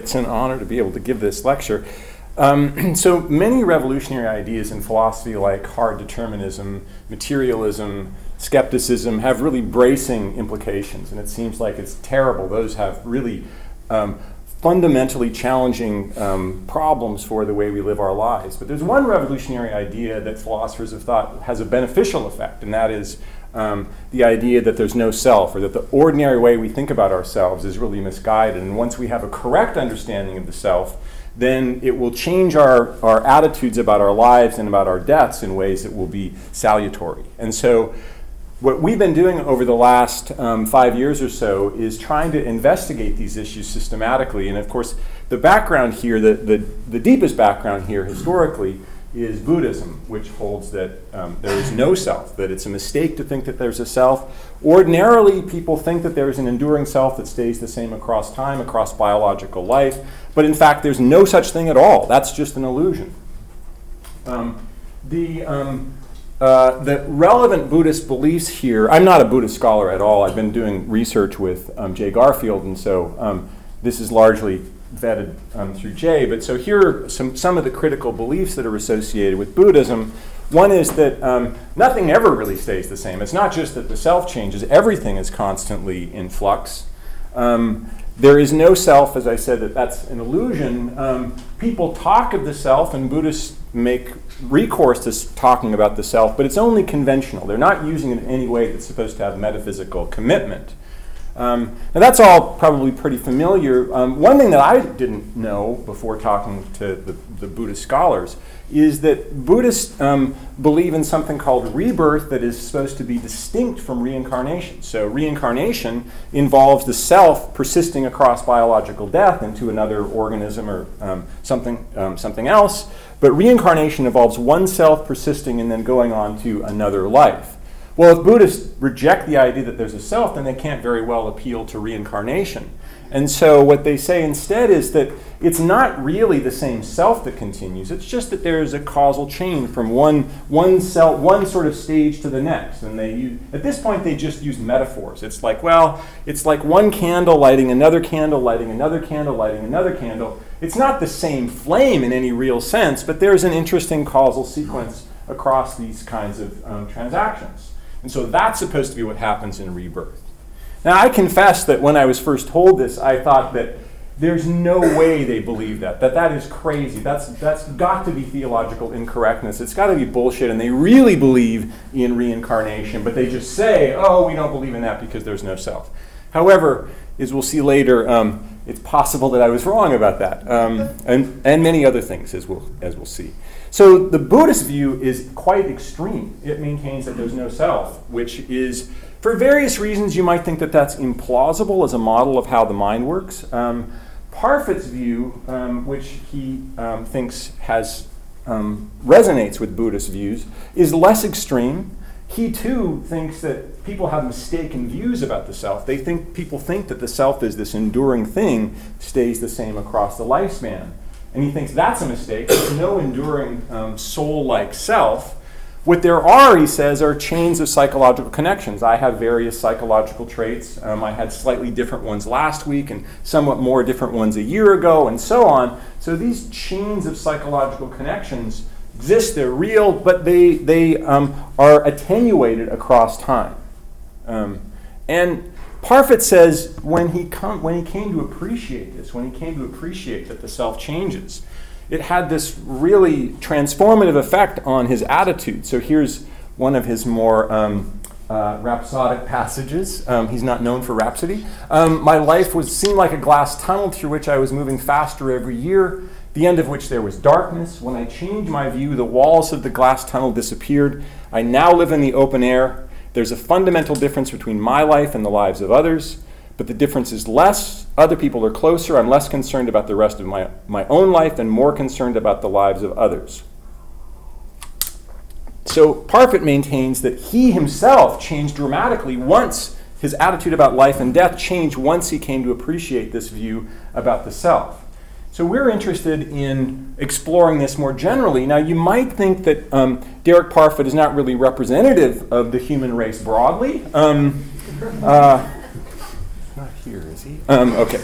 It's an honor to be able to give this lecture. So many revolutionary ideas in philosophy like hard determinism, materialism, skepticism have really bracing implications, and it seems like it's terrible. Those have really fundamentally challenging problems for the way we live our lives. But there's one revolutionary idea that philosophers have thought has a beneficial effect, and that is the idea that there's no self, or that the ordinary way we think about ourselves is really misguided. And once we have a correct understanding of the self, then it will change our attitudes about our lives and about our deaths in ways that will be salutary. And so what we've been doing over the last 5 years or so is trying to investigate these issues systematically. And of course, the background here, the deepest background here historically, is Buddhism, which holds that there is no self, that it's a mistake to think that there's a self. Ordinarily, people think that there's an enduring self that stays the same across time, across biological life, but in fact, there's no such thing at all. That's just an illusion. The relevant Buddhist beliefs here, I'm not a Buddhist scholar at all. I've been doing research with Jay Garfield, and so this is largely vetted through Jay, but so here are some of the critical beliefs that are associated with Buddhism. One is that nothing ever really stays the same. It's not just that the self changes, everything is constantly in flux. There is no self, as I said, that's an illusion. People talk of the self, and Buddhists make recourse to talking about the self, but it's only conventional. They're not using it in any way that's supposed to have metaphysical commitment. Now that's all probably pretty familiar. One thing that I didn't know before talking to the Buddhist scholars is that Buddhists believe in something called rebirth that is supposed to be distinct from reincarnation. So reincarnation involves the self persisting across biological death into another organism or something else. But reincarnation involves one self persisting and then going on to another life. Well, if Buddhists reject the idea that there's a self, then they can't very well appeal to reincarnation. And so what they say instead is that it's not really the same self that continues. It's just that there is a causal chain from one sort of stage to the next. And at this point, they just use metaphors. It's like, well, it's like one candle lighting another candle, lighting another candle, lighting another candle. It's not the same flame in any real sense, but there's an interesting causal sequence across these kinds of transactions. And so that's supposed to be what happens in rebirth. Now, I confess that when I was first told this, I thought that there's no way they believe that is crazy. That's got to be theological incorrectness. It's got to be bullshit, and they really believe in reincarnation, but they just say, oh, we don't believe in that because there's no self. However, as we'll see later, it's possible that I was wrong about that, and many other things, as we'll see. So the Buddhist view is quite extreme. It maintains that there's no self, which is, for various reasons, you might think that that's implausible as a model of how the mind works. Parfit's view, which he thinks resonates with Buddhist views, is less extreme. He too thinks that people have mistaken views about the self. They think people think that the self is this enduring thing, stays the same across the lifespan. And he thinks that's a mistake. There's no enduring soul-like self. What there are, he says, are chains of psychological connections. I have various psychological traits. I had slightly different ones last week and somewhat more different ones a year ago and so on. So these chains of psychological connections exist. They're real, but they are attenuated across time. And Parfit says when he came to appreciate that the self changes, it had this really transformative effect on his attitude. So here's one of his more rhapsodic passages. He's not known for rhapsody. My life seemed like a glass tunnel through which I was moving faster every year, the end of which there was darkness. When I changed my view, the walls of the glass tunnel disappeared. I now live in the open air. There's a fundamental difference between my life and the lives of others, but the difference is less. Other people are closer. I'm less concerned about the rest of my own life and more concerned about the lives of others. So Parfit maintains that he himself changed dramatically once his attitude about life and death changed once he came to appreciate this view about the self. So we're interested in exploring this more generally. Now, you might think that Derek Parfit is not really representative of the human race broadly. Not here, is he? Okay.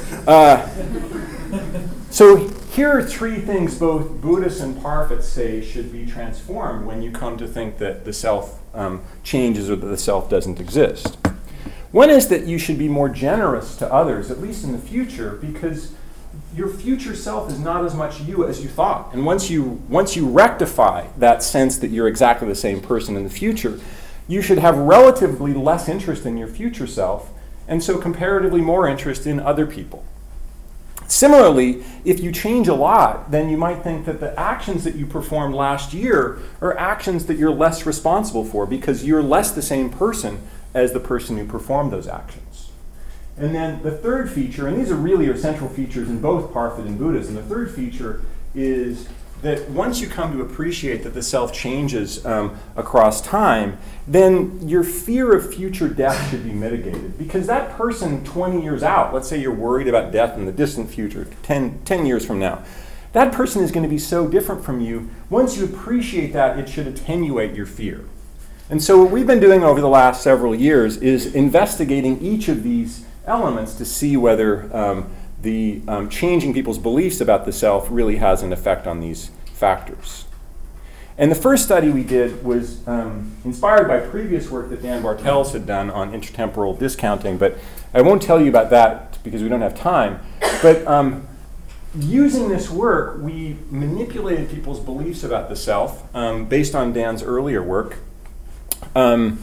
So here are three things both Buddhists and Parfits say should be transformed when you come to think that the self changes or that the self doesn't exist. One is that you should be more generous to others, at least in the future, because your future self is not as much you as you thought. And once you rectify that sense that you're exactly the same person in the future, you should have relatively less interest in your future self, and so comparatively more interest in other people. Similarly, if you change a lot, then you might think that the actions that you performed last year are actions that you're less responsible for because you're less the same person as the person who performed those actions. And then the third feature, and these are really are central features in both Parfit and Buddhism, the third feature is that once you come to appreciate that the self changes across time, then your fear of future death should be mitigated. Because that person 20 years out, let's say you're worried about death in the distant future, 10 years from now, that person is going to be so different from you. Once you appreciate that, it should attenuate your fear. And so what we've been doing over the last several years is investigating each of these elements to see whether the changing people's beliefs about the self really has an effect on these factors. And the first study we did was inspired by previous work that Dan Bartels had done on intertemporal discounting, but I won't tell you about that because we don't have time. But using this work, we manipulated people's beliefs about the self based on Dan's earlier work. And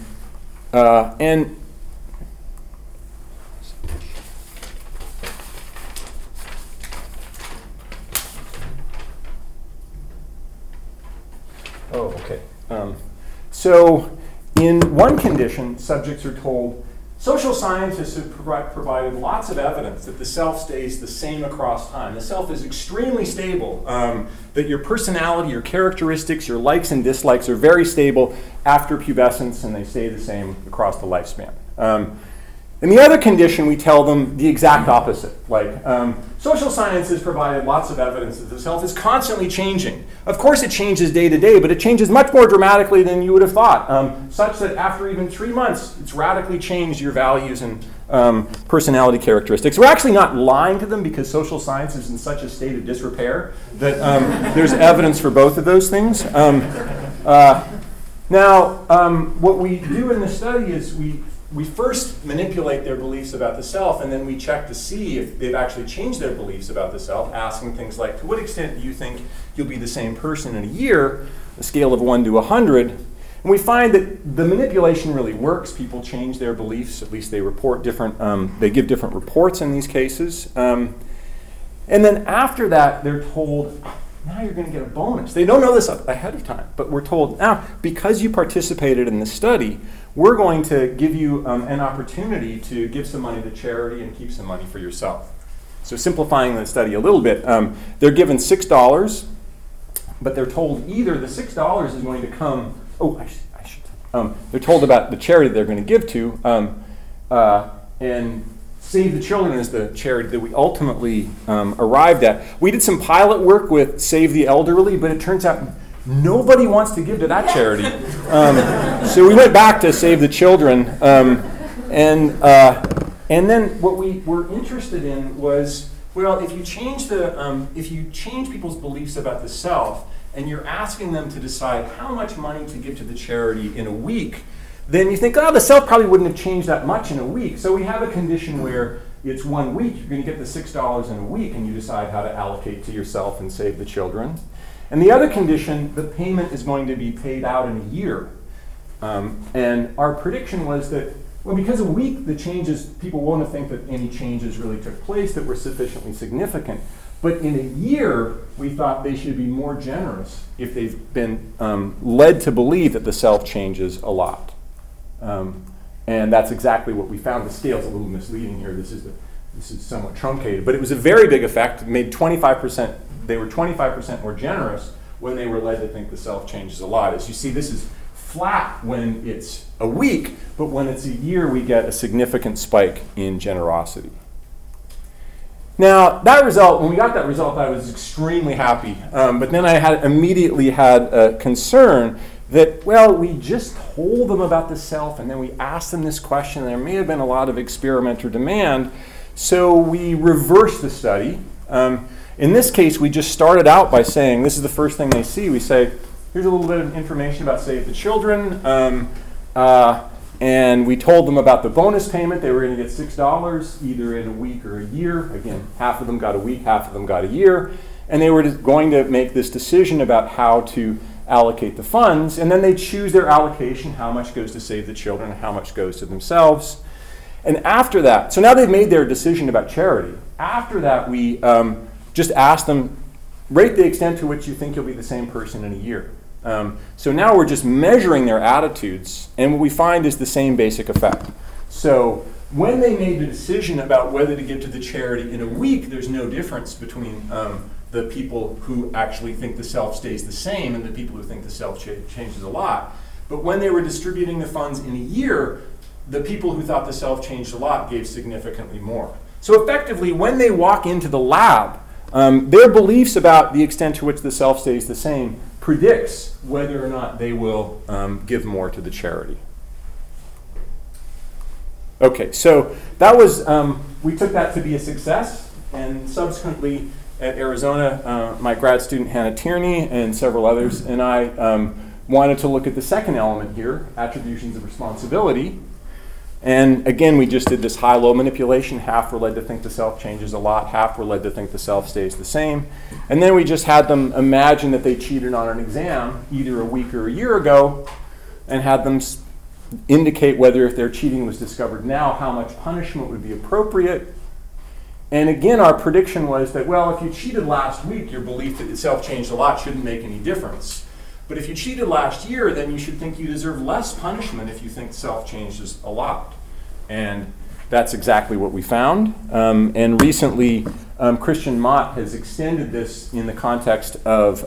so in one condition, subjects are told, social scientists have provided lots of evidence that the self stays the same across time. The self is extremely stable, that your personality, your characteristics, your likes and dislikes are very stable after pubescence, and they stay the same across the lifespan. In the other condition, we tell them the exact opposite. Like, social science has provided lots of evidence that the self is constantly changing. Of course it changes day to day, but it changes much more dramatically than you would have thought, such that after even 3 months, it's radically changed your values and personality characteristics. We're actually not lying to them because social science is in such a state of disrepair that there's evidence for both of those things. What we do in the study is we first manipulate their beliefs about the self, and then we check to see if they've actually changed their beliefs about the self, asking things like, to what extent do you think you'll be the same person in a year, a scale of 1 to 100? And we find that the manipulation really works. People change their beliefs, at least they report different, they give different reports in these cases. And then after that, they're told, now you're going to get a bonus. They don't know this ahead of time, but we're told, now, because you participated in the study, we're going to give you an opportunity to give some money to charity and keep some money for yourself. So simplifying the study a little bit, they're given $6, but they're told either the $6 is going to come, they're told about the charity they're going to give to, and Save the Children is the charity that we ultimately arrived at. We did some pilot work with Save the Elderly, but it turns out nobody wants to give to that charity. So we went back to Save the Children. And then what we were interested in was, well, if you change people's beliefs about the self and you're asking them to decide how much money to give to the charity in a week, then you think, oh, the self probably wouldn't have changed that much in a week. So we have a condition where it's 1 week, you're going to get the $6 in a week, and you decide how to allocate to yourself and Save the Children. And the other condition, the payment is going to be paid out in a year. And our prediction was that, well, because a week, the changes, people won't think that any changes really took place that were sufficiently significant. But in a year, we thought they should be more generous if they've been led to believe that the self changes a lot. And that's exactly what we found. The scale's a little misleading here. This is somewhat truncated, but it was a very big effect. It made 25%. They were 25% more generous when they were led to think the self changes a lot. As you see, this is flat when it's a week, but when it's a year, we get a significant spike in generosity. Now, that result, when we got that result, I was extremely happy. But then I immediately had a concern that, well, we just told them about the self and then we asked them this question, and there may have been a lot of experiment or demand, so we reversed the study In this case, we just started out by saying, this is the first thing they see. We say, here's a little bit of information about Save the Children. And we told them about the bonus payment. They were going to get $6 either in a week or a year. Again, half of them got a week, half of them got a year. And they were going to make this decision about how to allocate the funds. And then they choose their allocation, how much goes to Save the Children, how much goes to themselves. And after that, so now they've made their decision about charity. After that, we just asked them, rate the extent to which you think you'll be the same person in a year. So now we're just measuring their attitudes, and what we find is the same basic effect. So when they made the decision about whether to give to the charity in a week, there's no difference between the people who actually think the self stays the same and the people who think the self changes a lot. But when they were distributing the funds in a year, the people who thought the self changed a lot gave significantly more. So effectively, when they walk into the lab, their beliefs about the extent to which the self stays the same predicts whether or not they will give more to the charity. Okay, so that was, we took that to be a success, and subsequently at Arizona, my grad student Hannah Tierney and several others and I wanted to look at the second element here, attributions of responsibility. And again, we just did this high-low manipulation. Half were led to think the self changes a lot. Half were led to think the self stays the same. And then we just had them imagine that they cheated on an exam either a week or a year ago and had them indicate whether if their cheating was discovered now, how much punishment would be appropriate. And again, our prediction was that, well, if you cheated last week, your belief that the self changed a lot shouldn't make any difference. But if you cheated last year, then you should think you deserve less punishment if you think self changes a lot. And that's exactly what we found. And recently, Christian Mott has extended this in the context of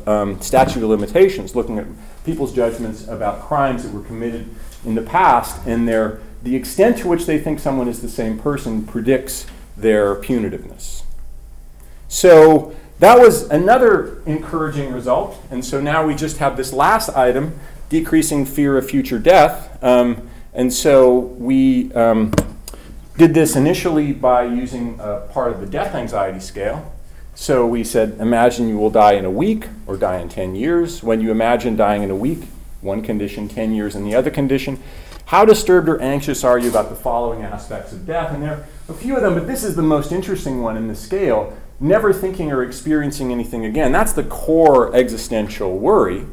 statute of limitations, looking at people's judgments about crimes that were committed in the past, and the extent to which they think someone is the same person predicts their punitiveness. So that was another encouraging result, and so now we just have this last item, decreasing fear of future death. And so we did this initially by using part of the death anxiety scale. So we said, imagine you will die in a week or die in 10 years. When you imagine dying in a week, one condition, 10 years in the other condition, how disturbed or anxious are you about the following aspects of death? And there are a few of them, but this is the most interesting one in the scale. Never thinking or experiencing anything again. That's the core existential worry.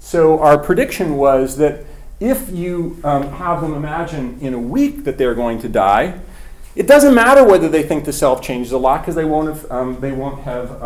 So our prediction was that if you have them imagine in a week that they're going to die, it doesn't matter whether they think the self changes a lot because they won't have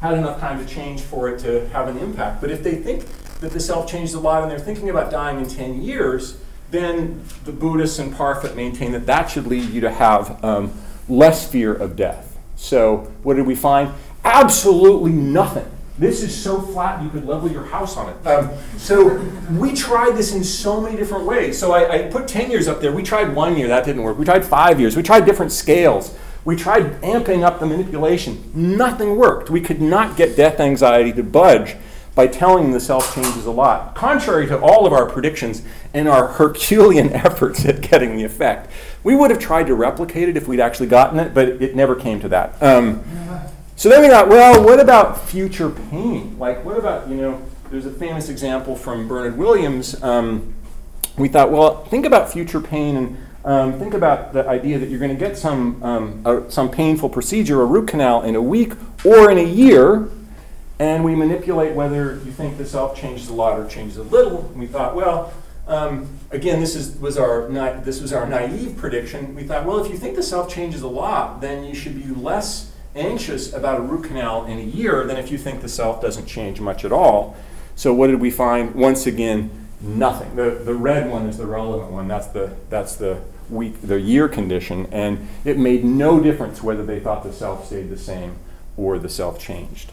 had enough time to change for it to have an impact. But if they think that the self changes a lot and they're thinking about dying in 10 years, then the Buddhists and Parfit maintain that that should lead you to have less fear of death. So what did we find? Absolutely nothing. This is so flat you could level your house on it. So we tried this in so many different ways. So I put 10 years up there. We tried 1 year. That didn't work. We tried 5 years. We tried different scales. We tried amping up the manipulation. Nothing worked. We could not get death anxiety to budge by telling them the self changes a lot, contrary to all of our predictions and our Herculean efforts at getting the effect. We would have tried to replicate it if we'd actually gotten it, but it never came to that. So then we thought, well, what about future pain? Like, what about, there's a famous example from Bernard Williams. We thought, well, think about future pain and think about the idea that you're going to get some painful procedure, a root canal, in a week or in a year, and we manipulate whether you think the self changes a lot or changes a little. And we thought, well, again, this was our naive prediction. We thought, well, if you think the self changes a lot, then you should be less anxious about a root canal in a year than if you think the self doesn't change much at all. So what did we find? Once again, nothing. The red one is the relevant one. That's the year condition, and it made no difference whether they thought the self stayed the same or the self changed.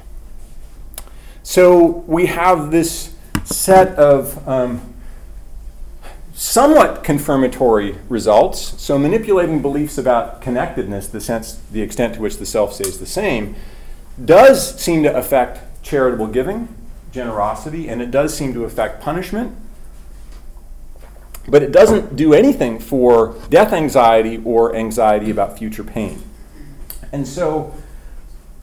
So we have this set of somewhat confirmatory results. So manipulating beliefs about connectedness, the extent to which the self stays the same, does seem to affect charitable giving, generosity, and it does seem to affect punishment. But it doesn't do anything for death anxiety or anxiety about future pain. And so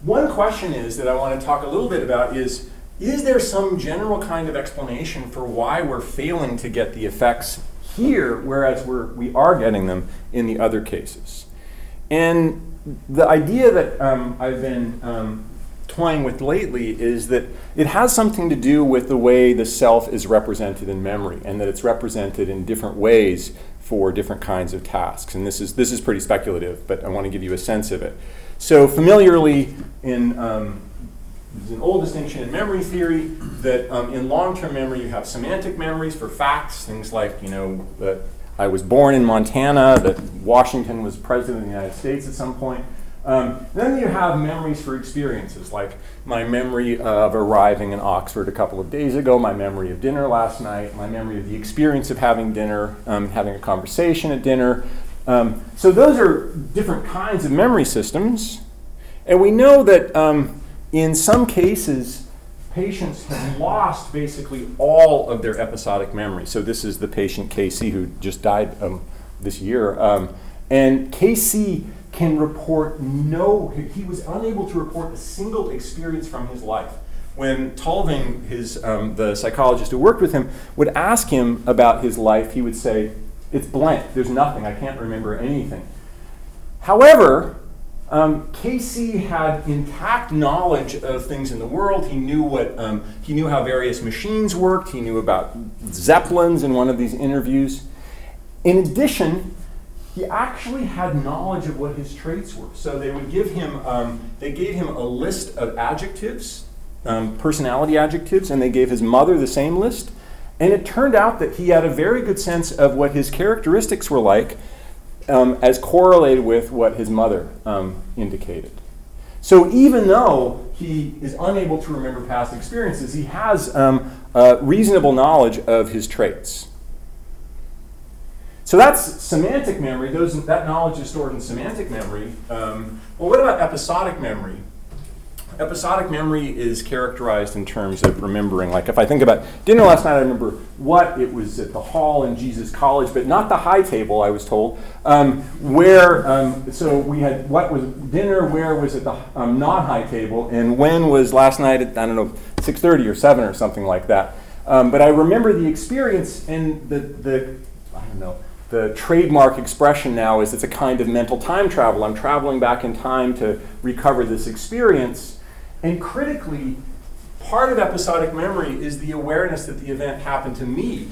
One question is that I want to talk a little bit about is there some general kind of explanation for why we're failing to get the effects here, whereas we are getting them in the other cases? And the idea that I've been toying with lately is that it has something to do with the way the self is represented in memory, and that it's represented in different ways for different kinds of tasks. And this is pretty speculative, but I want to give you a sense of it. So familiarly, there's an old distinction in memory theory that in long-term memory you have semantic memories for facts, things like, you know, that I was born in Montana, that Washington was president of the United States at some point. Then you have memories for experiences, like my memory of arriving in Oxford a couple of days ago, my memory of dinner last night, my memory of the experience of having dinner, having a conversation at dinner. So those are different kinds of memory systems. And we know that in some cases, patients have lost basically all of their episodic memory. So this is the patient Casey, who just died this year. And Casey can report he was unable to report a single experience from his life. When Tolving, the psychologist who worked with him, would ask him about his life, he would say, "It's blank, there's nothing, I can't remember anything." However, Casey had intact knowledge of things in the world. He knew he knew how various machines worked, he knew about zeppelins in one of these interviews. In addition, he actually had knowledge of what his traits were. So they would give him, they gave him a list of adjectives, personality adjectives, and they gave his mother the same list. And it turned out that he had a very good sense of what his characteristics were like as correlated with what his mother indicated. So even though he is unable to remember past experiences, he has reasonable knowledge of his traits. So that's semantic memory. That knowledge is stored in semantic memory. Well, what about episodic memory? Episodic memory is characterized in terms of remembering. Like if I think about dinner last night, I remember what it was at the hall in Jesus College, but not the high table, I was told. So we had what was dinner, where was at the non-high table, and when was last night at, I don't know, 6:30 or 7 or something like that. But I remember the experience and the I don't know, the trademark expression now is it's a kind of mental time travel. I'm traveling back in time to recover this experience. And critically, part of episodic memory is the awareness that the event happened to me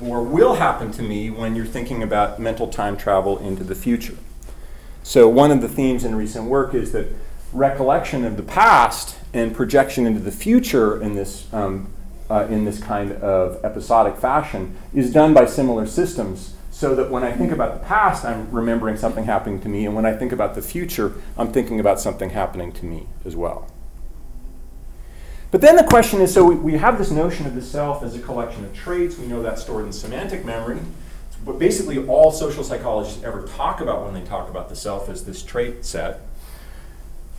or will happen to me when you're thinking about mental time travel into the future. So one of the themes in recent work is that recollection of the past and projection into the future in this kind of episodic fashion is done by similar systems. So that when I think about the past, I'm remembering something happening to me, and when I think about the future, I'm thinking about something happening to me as well. But then the question is, so we have this notion of the self as a collection of traits. We know that's stored in semantic memory. But basically all social psychologists ever talk about when they talk about the self is this trait set.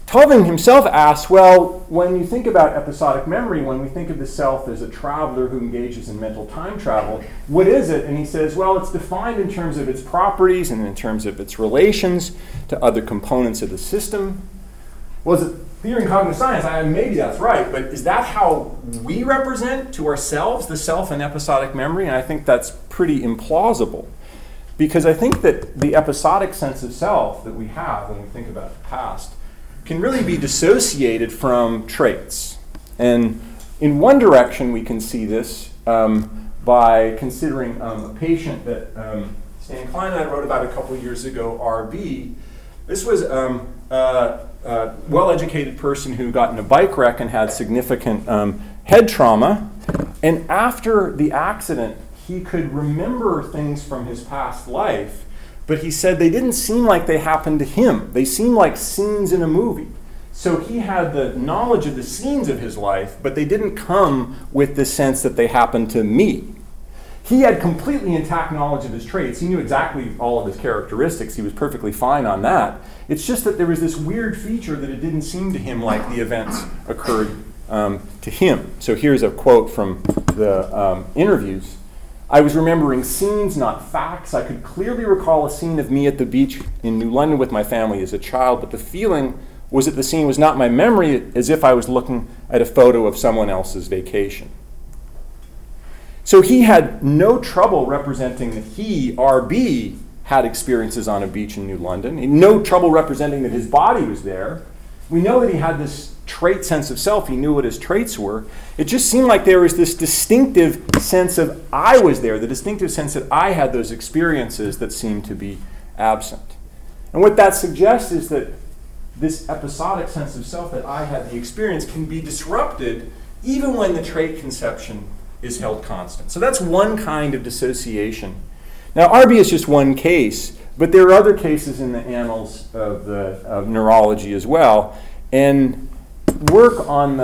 Tolving himself asks, well, when you think about episodic memory, when we think of the self as a traveler who engages in mental time travel, what is it? And he says, well, it's defined in terms of its properties and in terms of its relations to other components of the system. Well, as a theory in cognitive science, maybe that's right, but is that how we represent to ourselves the self in episodic memory? And I think that's pretty implausible, because I think that the episodic sense of self that we have when we think about the past can really be dissociated from traits. And in one direction we can see this by considering a patient that Stan Klein and I wrote about a couple years ago, RB. This was a well-educated person who got in a bike wreck and had significant head trauma. And after the accident, he could remember things from his past life, but he said they didn't seem like they happened to him. They seemed like scenes in a movie. So he had the knowledge of the scenes of his life, but they didn't come with the sense that they happened to me. He had completely intact knowledge of his traits. He knew exactly all of his characteristics. He was perfectly fine on that. It's just that there was this weird feature that it didn't seem to him like the events occurred to him. So here's a quote from the interviews. I was remembering scenes, not facts. I could clearly recall a scene of me at the beach in New London with my family as a child, but the feeling was that the scene was not my memory, as if I was looking at a photo of someone else's vacation. So he had no trouble representing that he, R.B., had experiences on a beach in New London, and no trouble representing that his body was there. We know that he had this trait sense of self. He knew what his traits were. It just seemed like there was this distinctive sense of I was there, the distinctive sense that I had those experiences that seemed to be absent. And what that suggests is that this episodic sense of self that I had the experience can be disrupted even when the trait conception is held constant. So that's one kind of dissociation. Now, RB is just one case, but there are other cases in the annals of neurology as well. And work on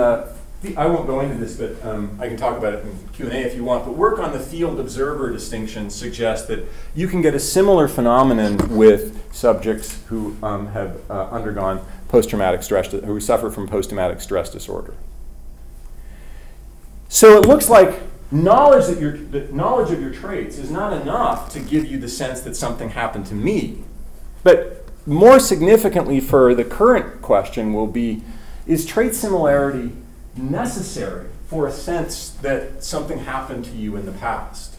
I won't go into this, but I can talk about it in Q&A if you want, but work on the field-observer distinction suggests that you can get a similar phenomenon with subjects who have undergone post-traumatic stress, who suffer from post-traumatic stress disorder. So it looks like knowledge of your traits is not enough to give you the sense that something happened to me. But more significantly for the current question will be, is trait similarity necessary for a sense that something happened to you in the past?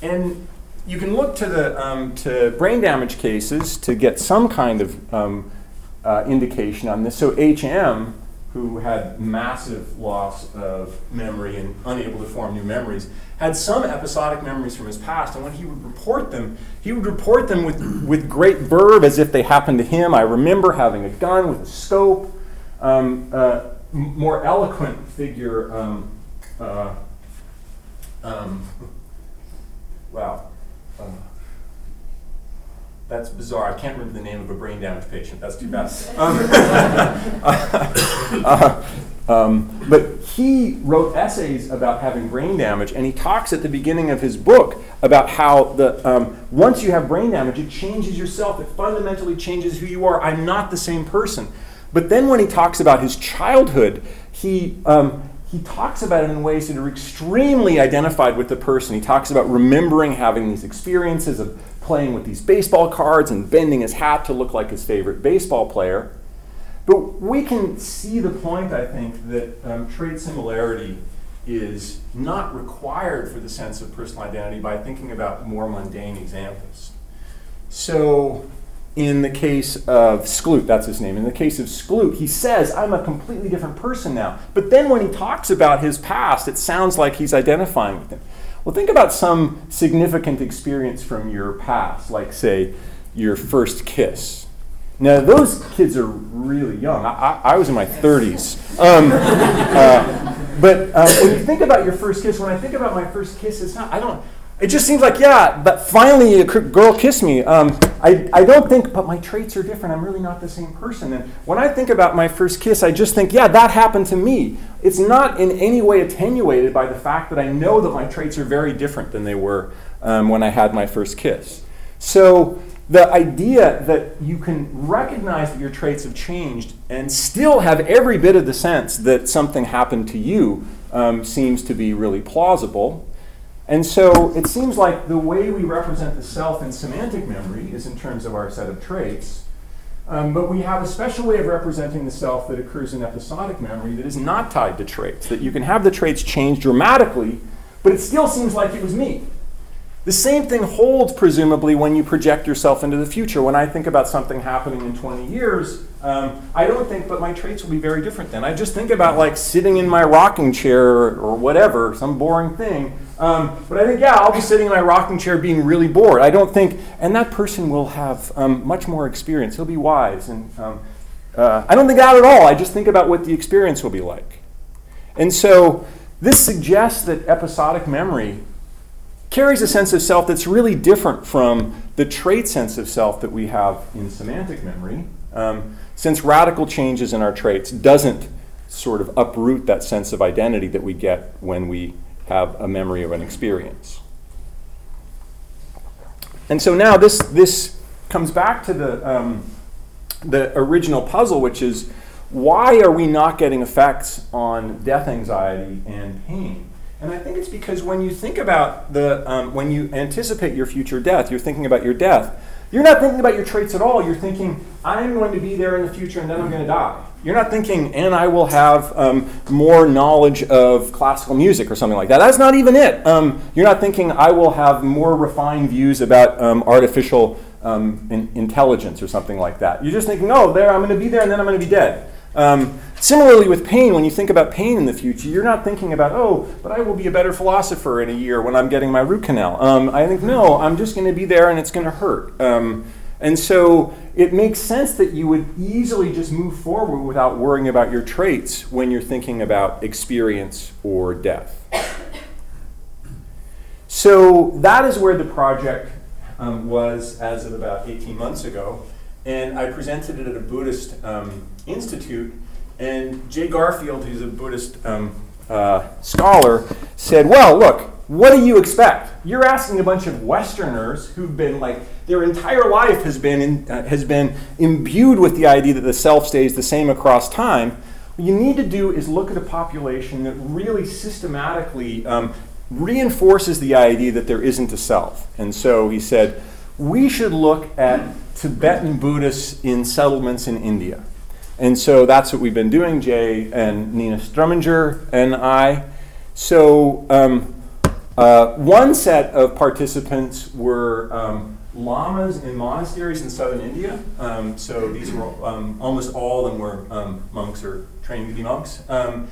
And you can look to to brain damage cases to get some kind of indication on this. So H.M., who had massive loss of memory and unable to form new memories, had some episodic memories from his past, and when he would report them, with great verve as if they happened to him. I remember having a gun with a scope. More eloquent figure, that's bizarre. I can't remember the name of a brain damage patient. That's too bad. But he wrote essays about having brain damage, and he talks at the beginning of his book about how once you have brain damage, it changes yourself. It fundamentally changes who you are. I'm not the same person. But then when he talks about his childhood, he talks about it in ways that are extremely identified with the person. He talks about remembering having these experiences of playing with these baseball cards and bending his hat to look like his favorite baseball player. But we can see the point, I think, that trait similarity is not required for the sense of personal identity by thinking about more mundane examples. So in the case of Skloot, that's his name, in the case of Skloot, he says, I'm a completely different person now. But then when he talks about his past, it sounds like he's identifying with him. Well, think about some significant experience from your past, like, say, your first kiss. Now, those kids are really young. I was in my 30s. When you think about your first kiss, when I think about my first kiss, it just seems like, yeah, but finally a girl kissed me. I don't think, but my traits are different. I'm really not the same person. And when I think about my first kiss, I just think, yeah, that happened to me. It's not in any way attenuated by the fact that I know that my traits are very different than they were when I had my first kiss. So the idea that you can recognize that your traits have changed and still have every bit of the sense that something happened to you seems to be really plausible. And so it seems like the way we represent the self in semantic memory is in terms of our set of traits, but we have a special way of representing the self that occurs in episodic memory that is not tied to traits, that you can have the traits change dramatically, but it still seems like it was me. The same thing holds, presumably, when you project yourself into the future. When I think about something happening in 20 years, I don't think, but my traits will be very different then. I just think about, like, sitting in my rocking chair or whatever, some boring thing. But I think, yeah, I'll be sitting in my rocking chair being really bored. I don't think, and that person will have much more experience. He'll be wise. And I don't think that at all. I just think about what the experience will be like. And so this suggests that episodic memory carries a sense of self that's really different from the trait sense of self that we have in semantic memory, since radical changes in our traits doesn't sort of uproot that sense of identity that we get when we have a memory of an experience. And so now this comes back to the original puzzle, which is, why are we not getting effects on death anxiety and pain? And I think it's because when you think about when you anticipate your future death, you're thinking about your death. You're not thinking about your traits at all. You're thinking, I'm going to be there in the future and then I'm going to die. You're not thinking, and I will have more knowledge of classical music or something like that. That's not even it. You're not thinking, I will have more refined views about artificial intelligence or something like that. You're just thinking, oh, there, I'm going to be there and then I'm going to be dead. Similarly with pain, when you think about pain in the future, you're not thinking about, oh, but I will be a better philosopher in a year when I'm getting my root canal. I think, no, I'm just going to be there and it's going to hurt. And so it makes sense that you would easily just move forward without worrying about your traits when you're thinking about experience or death. So that is where the project was as of about 18 months ago. And I presented it at a Buddhist institute, and Jay Garfield, who's a Buddhist scholar, said, well, look, what do you expect? You're asking a bunch of Westerners who've been like, their entire life has been imbued with the idea that the self stays the same across time. What you need to do is look at a population that really systematically reinforces the idea that there isn't a self. And so he said, we should look at Tibetan Buddhists in settlements in India. And so that's what we've been doing, Jay and Nina Strumminger and I. So one set of participants were lamas in monasteries in southern India. So these were almost all of them were monks or training to be monks. And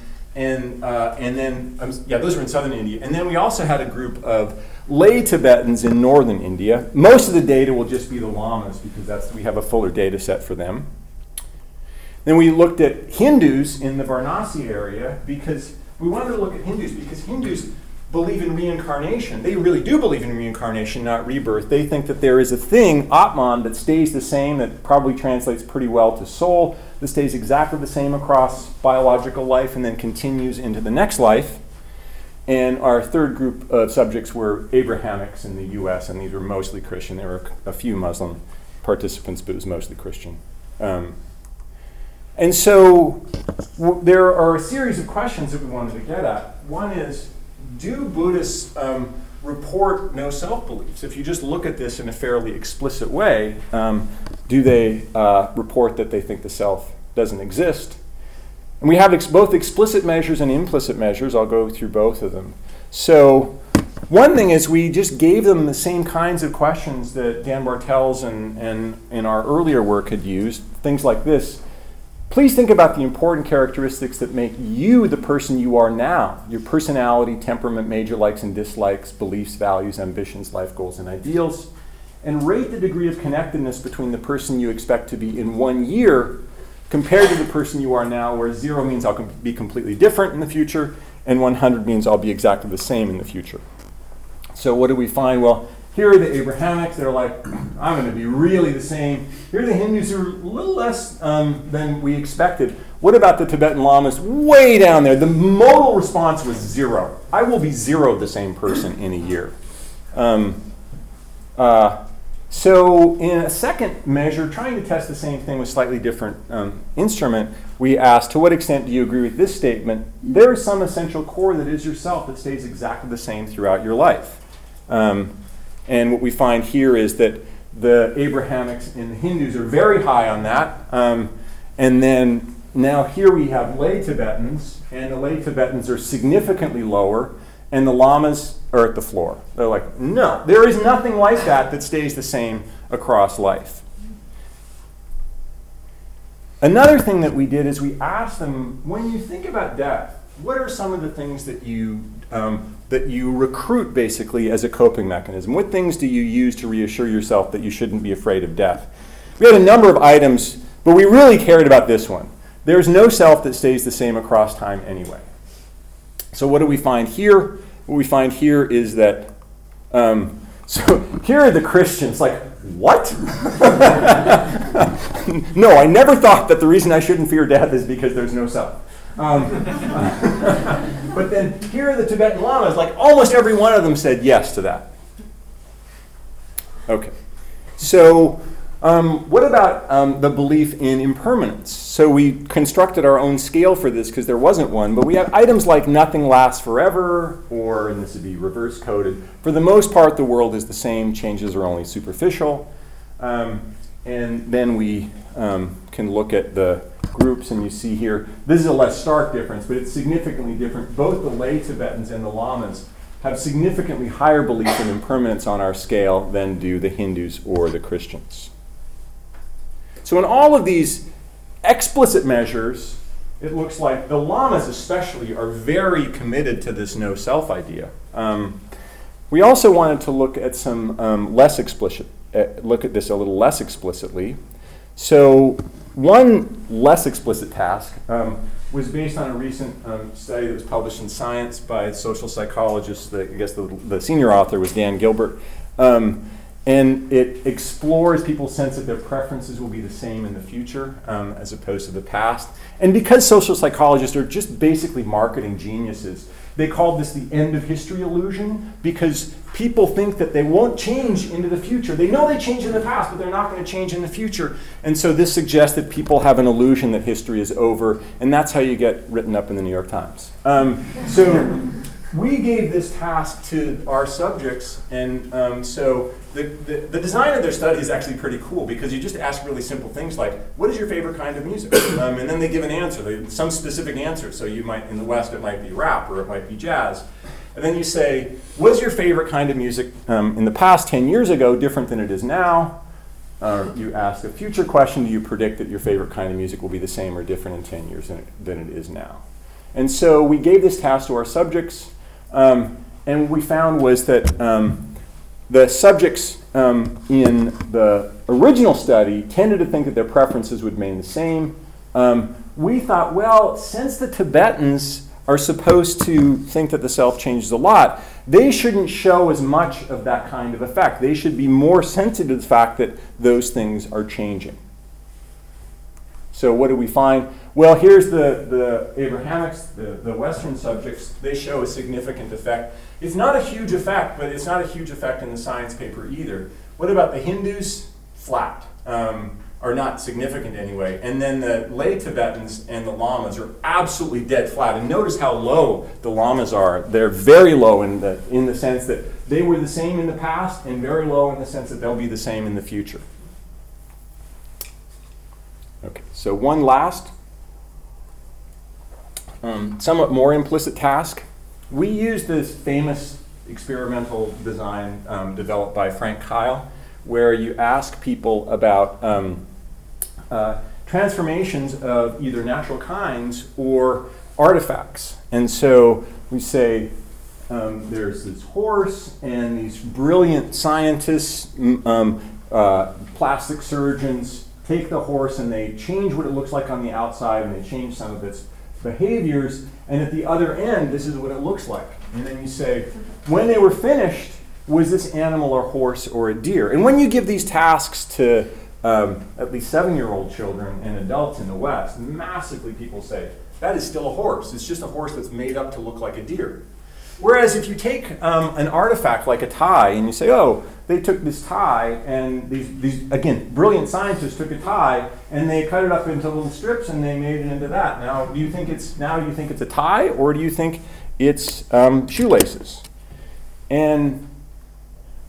then those were in southern India. And then we also had a group of lay Tibetans in northern India. Most of the data will just be the lamas because we have a fuller data set for them. Then we looked at Hindus in the Varanasi area because we wanted to look at Hindus because Hindus believe in reincarnation. They really do believe in reincarnation, not rebirth. They think that there is a thing, Atman, that stays the same, that probably translates pretty well to soul, that stays exactly the same across biological life and then continues into the next life. And our third group of subjects were Abrahamics in the U.S., and these were mostly Christian. There were a few Muslim participants, but it was mostly Christian. And so there are a series of questions that we wanted to get at. One is, do Buddhists report no self-beliefs? If you just look at this in a fairly explicit way, do they report that they think the self doesn't exist? And we have both explicit measures and implicit measures. I'll go through both of them. So one thing is we just gave them the same kinds of questions that Dan Bartels and in our earlier work had used, things like this. Please think about the important characteristics that make you the person you are now. Your personality, temperament, major likes and dislikes, beliefs, values, ambitions, life goals, and ideals. And rate the degree of connectedness between the person you expect to be in 1 year compared to the person you are now, where 0 means I'll be completely different in the future, and 100 means I'll be exactly the same in the future. So what do we find? Well, here are the Abrahamics that are like, I'm going to be really the same. Here are the Hindus who are a little less than we expected. What about the Tibetan Lamas way down there? The modal response was 0. I will be 0 the same person in a year. So in a second measure, trying to test the same thing with slightly different instrument, we asked, to what extent do you agree with this statement? There is some essential core that is yourself that stays exactly the same throughout your life. And what we find here is that the Abrahamics and the Hindus are very high on that. And then now here we have lay Tibetans, and the lay Tibetans are significantly lower, and the lamas are at the floor. They're like, no, there is nothing like that stays the same across life. Another thing that we did is we asked them, when you think about death, what are some of the things that you recruit basically as a coping mechanism? What things do you use to reassure yourself that you shouldn't be afraid of death? We had a number of items, but we really cared about this one. There's no self that stays the same across time anyway. So what do we find here? What we find here is that, so here are the Christians like, what? No, I never thought that the reason I shouldn't fear death is because there's no self. But then here are the Tibetan Lamas, like almost every one of them said yes to that. Okay. So what about the belief in impermanence? So we constructed our own scale for this because there wasn't one, but we have items like nothing lasts forever, or, and this would be reverse coded, for the most part the world is the same, changes are only superficial. And then we can look at the groups, and you see here, this is a less stark difference, but it's significantly different. Both the lay Tibetans and the Lamas have significantly higher belief in impermanence on our scale than do the Hindus or the Christians. So in all of these explicit measures, it looks like the Lamas especially are very committed to this no-self idea. We also wanted to look at some less explicit, look at this a little less explicitly. So one less explicit task was based on a recent study that was published in Science by a social psychologist. I guess the senior author was Dan Gilbert. And it explores people's sense that their preferences will be the same in the future as opposed to the past. And because social psychologists are just basically marketing geniuses, they called this the end of history illusion, because people think that they won't change into the future. They know they changed in the past, but they're not going to change in the future. And so this suggests that people have an illusion that history is over, and that's how you get written up in the New York Times. So we gave this task to our subjects, and so the design of their study is actually pretty cool, because you just ask really simple things like, what is your favorite kind of music? And then they give an answer, some specific answer. So you might, in the West, it might be rap, or it might be jazz. And then you say, was your favorite kind of music in the past 10 years ago different than it is now? You ask a future question, do you predict that your favorite kind of music will be the same or different in 10 years than it is now? And so we gave this task to our subjects. And what we found was that the subjects in the original study tended to think that their preferences would remain the same. We thought, well, since the Tibetans are supposed to think that the self changes a lot, they shouldn't show as much of that kind of effect. They should be more sensitive to the fact that those things are changing. So what do we find? Well, here's the Abrahamics, the Western subjects. They show a significant effect. It's not a huge effect, but it's not a huge effect in the Science paper either. What about the Hindus? Flat, or not significant anyway. And then the lay Tibetans and the Lamas are absolutely dead flat. And notice how low the Lamas are. They're very low in the sense that they were the same in the past, and very low in the sense that they'll be the same in the future. Okay, so one last, somewhat more implicit task. We used this famous experimental design developed by Frank Kyle, where you ask people about transformations of either natural kinds or artifacts. And so we say, there's this horse and these brilliant scientists, plastic surgeons, take the horse and they change what it looks like on the outside, and they change some of its behaviors, and at the other end, this is what it looks like. And then you say, when they were finished, was this animal or horse or a deer? And when you give these tasks to at least 7-year-old children and adults in the West, massively people say, that is still a horse. It's just a horse that's made up to look like a deer. Whereas if you take an artifact like a tie and you say, oh, they took this tie, and these again, brilliant scientists took a tie and they cut it up into little strips and they made it into that. Now, do you think it's a tie, or do you think it's shoelaces? And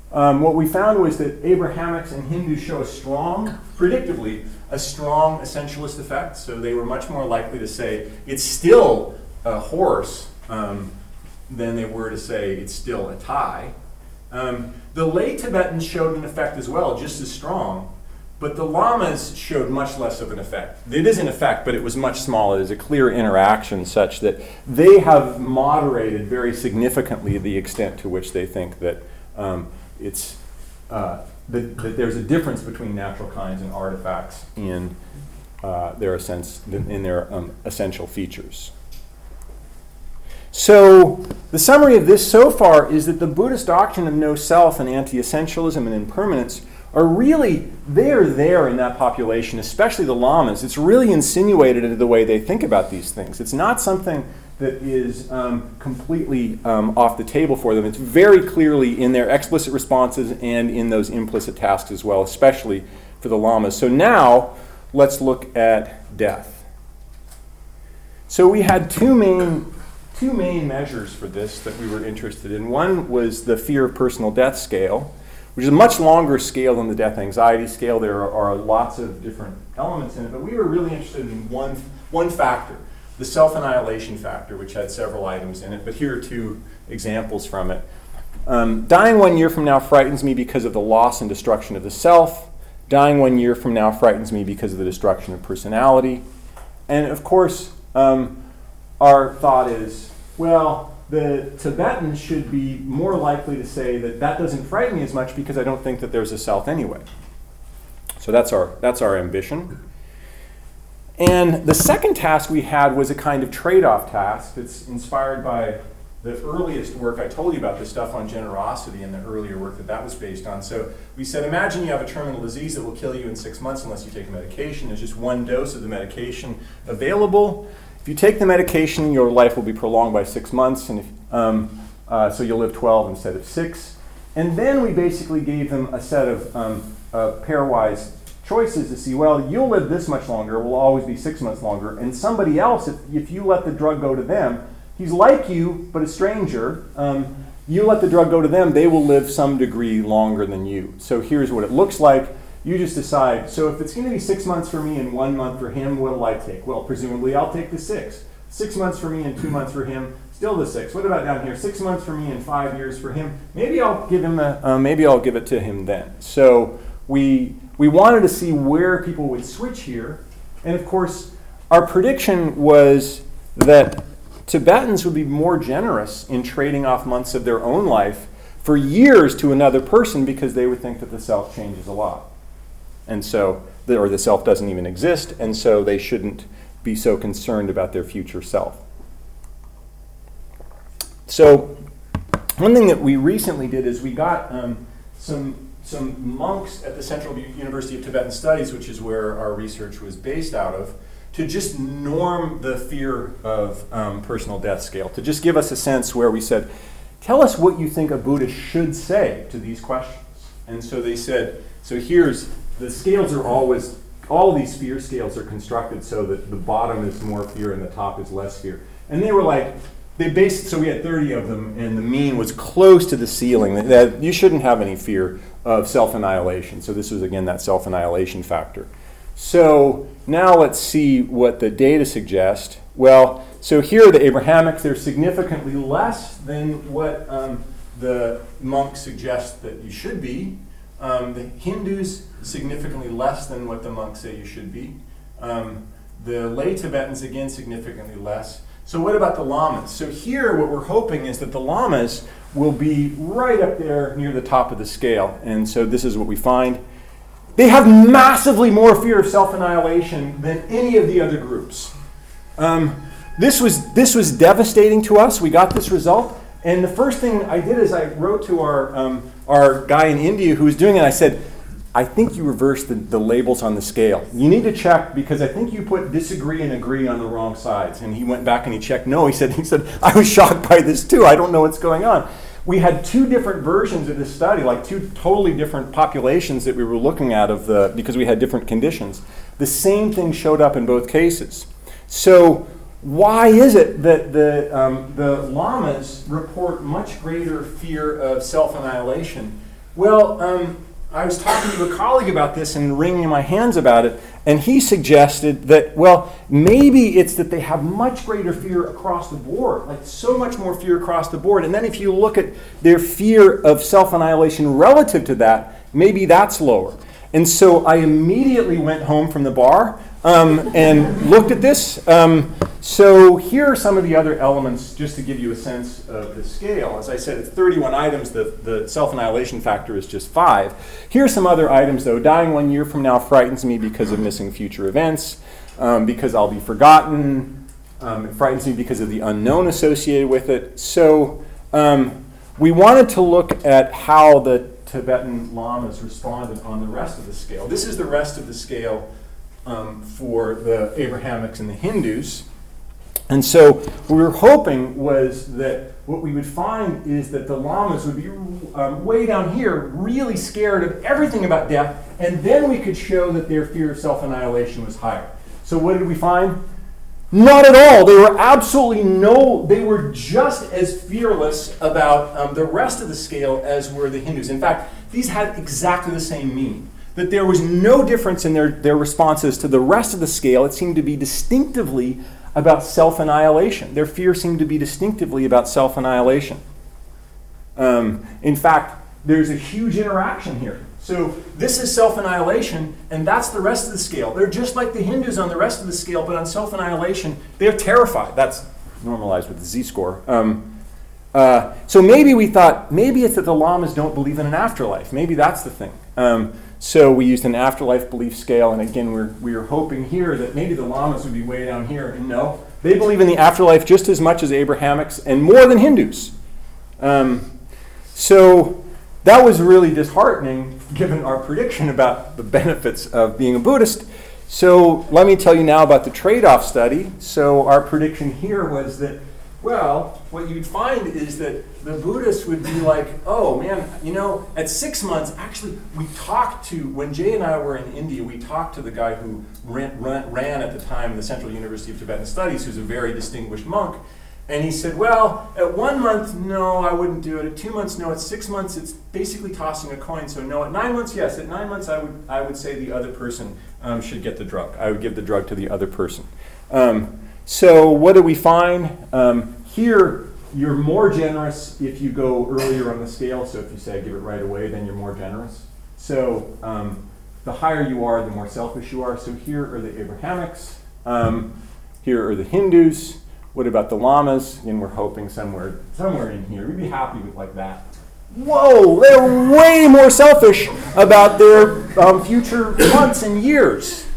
what we found was that Abrahamics and Hindus show a strong, predictably, a strong essentialist effect. So they were much more likely to say it's still a horse than they were to say it's still a tie. The lay Tibetans showed an effect as well, just as strong, but the Lamas showed much less of an effect. It is an effect, but it was much smaller. There's a clear interaction such that they have moderated very significantly the extent to which they think that that there's a difference between natural kinds and artifacts in their essential features. So the summary of this so far is that the Buddhist doctrine of no-self and anti-essentialism and impermanence are really, they're there in that population, especially the Lamas. It's really insinuated into the way they think about these things. It's not something that is completely off the table for them. It's very clearly in their explicit responses and in those implicit tasks as well, especially for the Lamas. So now let's look at death. So we had two main measures for this that we were interested in. One was the fear of personal death scale, which is a much longer scale than the death anxiety scale. There are lots of different elements in it, but we were really interested in one factor, the self-annihilation factor, which had several items in it, but here are two examples from it. Dying 1 year from now frightens me because of the loss and destruction of the self. Dying 1 year from now frightens me because of the destruction of personality. And of course, our thought is, well, the Tibetans should be more likely to say that that doesn't frighten me as much because I don't think that there's a self anyway. So that's our ambition. And the second task we had was a kind of trade-off task that's inspired by the earliest work I told you about, the stuff on generosity and the earlier work that was based on. So we said, imagine you have a terminal disease that will kill you in 6 months unless you take a medication. There's just one dose of the medication available. If you take the medication, your life will be prolonged by 6 months, and so you'll live 12 instead of 6. And then we basically gave them a set of pairwise choices to see, well, you'll live this much longer, will always be 6 months longer, and somebody else, if you let the drug go to them, he's like you, but a stranger. You let the drug go to them, they will live some degree longer than you. So here's what it looks like. You just decide, so if it's going to be 6 months for me and 1 month for him, what'll I take? Well, presumably I'll take the 6. 6 months for me and 2 months for him, still the 6. What about down here? 6 months for me and 5 years for him. Maybe I'll give it to him then. So we wanted to see where people would switch here. And of course, our prediction was that Tibetans would be more generous in trading off months of their own life for years to another person because they would think that the self changes a lot. And so, or the self doesn't even exist, and so they shouldn't be so concerned about their future self. So, one thing that we recently did is we got some monks at the Central University of Tibetan Studies, which is where our research was based out of, to just norm the fear of personal death scale, to just give us a sense where we said, tell us what you think a Buddhist should say to these questions. And so they said, so here's, the scales are always, all these fear scales are constructed so that the bottom is more fear and the top is less fear. And they were like, so we had 30 of them, and the mean was close to the ceiling, that you shouldn't have any fear of self-annihilation. So this was, again, that self-annihilation factor. So now let's see what the data suggest. Well, so here are the Abrahamics. They're significantly less than what the monks suggest that you should be. The Hindus, significantly less than what the monks say you should be. The lay Tibetans, again, significantly less. So what about the lamas? So here what we're hoping is that the lamas will be right up there near the top of the scale. And so this is what we find. They have massively more fear of self-annihilation than any of the other groups. This was devastating to us. We got this result. And the first thing I did is I wrote to our guy in India who was doing it. I said, I think you reversed the labels on the scale. You need to check because I think you put disagree and agree on the wrong sides. And he went back and he checked. No, he said, I was shocked by this too. I don't know what's going on. We had two different versions of this study, like two totally different populations that we were looking at because we had different conditions. The same thing showed up in both cases. So why is it that the lamas report much greater fear of self-annihilation? Well, I was talking to a colleague about this and wringing my hands about it, and he suggested that, well, maybe it's that they have much greater fear across the board, like so much more fear across the board. And then if you look at their fear of self-annihilation relative to that, maybe that's lower. And so I immediately went home from the bar and looked at this. So here are some of the other elements just to give you a sense of the scale. As I said, it's 31 items. The self-annihilation factor is just 5. Here are some other items, though. Dying 1 year from now frightens me because of missing future events, because I'll be forgotten. It frightens me because of the unknown associated with it. So we wanted to look at how the Tibetan lamas responded on the rest of the scale. This is the rest of the scale for the Abrahamics and the Hindus. And so what we were hoping was that what we would find is that the lamas would be way down here, really scared of everything about death, and then we could show that their fear of self-annihilation was higher. So what did we find? Not at all. They were absolutely no, they were just as fearless about the rest of the scale as were the Hindus. In fact, these had exactly the same meaning, that there was no difference in their responses to the rest of the scale. It seemed to be distinctively about self-annihilation. Their fear seemed to be distinctively about self-annihilation. In fact, there's a huge interaction here. So this is self-annihilation, and that's the rest of the scale. They're just like the Hindus on the rest of the scale, but on self-annihilation, they're terrified. That's normalized with the z-score. So maybe we thought, maybe it's that the Lamas don't believe in an afterlife. Maybe that's the thing. So we used an afterlife belief scale, and again, we were hoping here that maybe the Lamas would be way down here. And no, they believe in the afterlife just as much as Abrahamics and more than Hindus. So that was really disheartening, given our prediction about the benefits of being a Buddhist. So let me tell you now about the trade-off study. So our prediction here was that, well, what you'd find is that the Buddhists would be like, oh man, you know, at 6 months, actually, we talked to, when Jay and I were in India, we talked to the guy who ran at the time the Central University of Tibetan Studies, who's a very distinguished monk. And he said, well, at 1 month, no, I wouldn't do it. At 2 months, no. At 6 months, it's basically tossing a coin. So no, at 9 months, yes. At 9 months, I would say the other person should get the drug. I would give the drug to the other person. So what do we find? Here, you're more generous if you go earlier on the scale. So if you say, give it right away, then you're more generous. So the higher you are, the more selfish you are. So here are the Abrahamics. Here are the Hindus. What about the Lamas? And we're hoping somewhere in here. We'd be happy with like that. Whoa, they're way more selfish about their future months and years.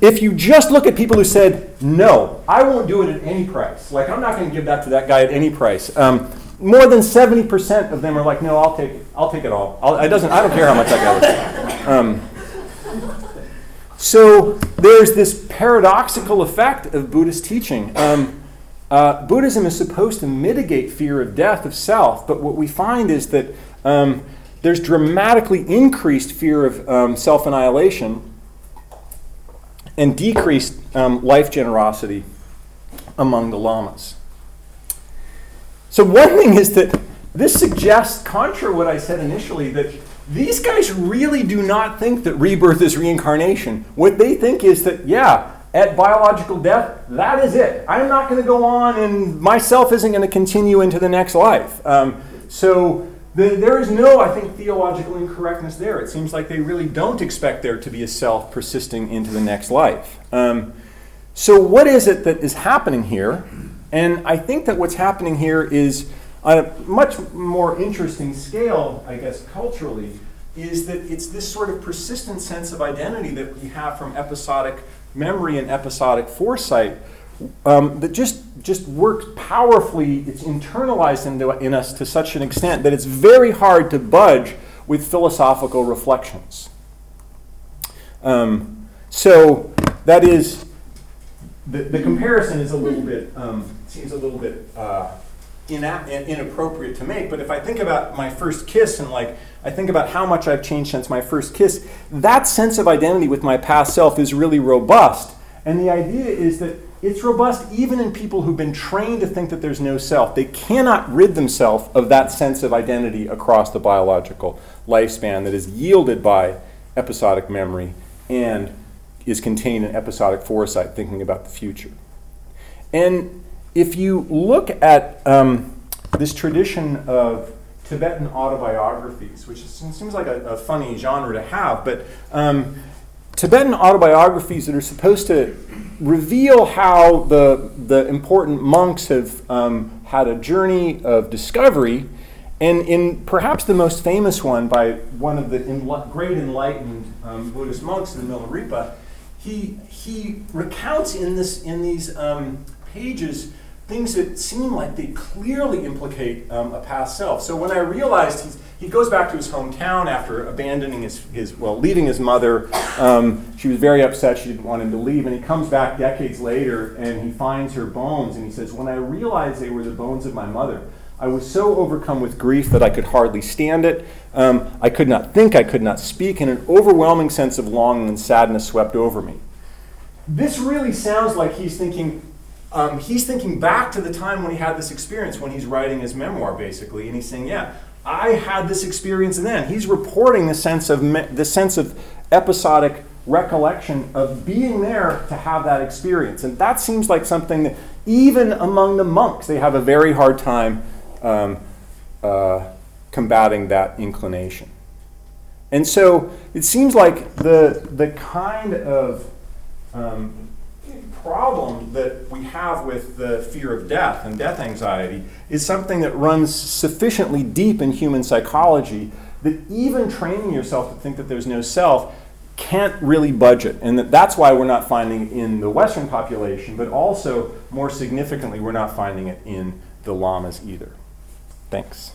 If you just look at people who said, no, I won't do it at any price. Like, I'm not going to give that to that guy at any price. More than 70% of them are like, no, I'll take it all. I don't care how much I got. So there's this paradoxical effect of Buddhist teaching. Buddhism is supposed to mitigate fear of death of self, but what we find is that there's dramatically increased fear of self-annihilation and decreased life generosity among the Lamas. So one thing is that this suggests, contra what I said initially, that these guys really do not think that rebirth is reincarnation. What they think is that, yeah, at biological death, that is it. I'm not going to go on, and myself isn't going to continue into the next life. There is no, I think, theological incorrectness there. It seems like they really don't expect there to be a self persisting into the next life. So what is it that is happening here? And I think that what's happening here is, on a much more interesting scale, I guess, culturally, is that it's this sort of persistent sense of identity that we have from episodic memory and episodic foresight that just works powerfully. It's internalized in us to such an extent that it's very hard to budge with philosophical reflections. So that is, the comparison is a little bit, seems a little bit, inappropriate to make, but if I think about my first kiss and like I think about how much I've changed since my first kiss, that sense of identity with my past self is really robust. And the idea is that it's robust even in people who've been trained to think that there's no self. They cannot rid themselves of that sense of identity across the biological lifespan that is yielded by episodic memory and is contained in episodic foresight, thinking about the future. And if you look at this tradition of Tibetan autobiographies, which seems like a funny genre to have, but Tibetan autobiographies that are supposed to reveal how the important monks have had a journey of discovery, and in perhaps the most famous one by one of the great enlightened Buddhist monks in the Milarepa, he recounts in these pages things that seem like they clearly implicate a past self. So when I realized he goes back to his hometown after abandoning leaving his mother, she was very upset, she didn't want him to leave, and he comes back decades later and he finds her bones and he says, when I realized they were the bones of my mother, I was so overcome with grief that I could hardly stand it. I could not think, I could not speak, and an overwhelming sense of longing and sadness swept over me. This really sounds like he's thinking back to the time when he had this experience, when he's writing his memoir, basically, and he's saying, yeah, I had this experience then. He's reporting the sense of episodic recollection of being there to have that experience. And that seems like something that even among the monks, they have a very hard time combating that inclination. And so it seems like the kind of problem that we have with the fear of death and death anxiety is something that runs sufficiently deep in human psychology that even training yourself to think that there's no self can't really budge it. And that's why we're not finding it in the Western population, but also, more significantly, we're not finding it in the lamas either. Thanks.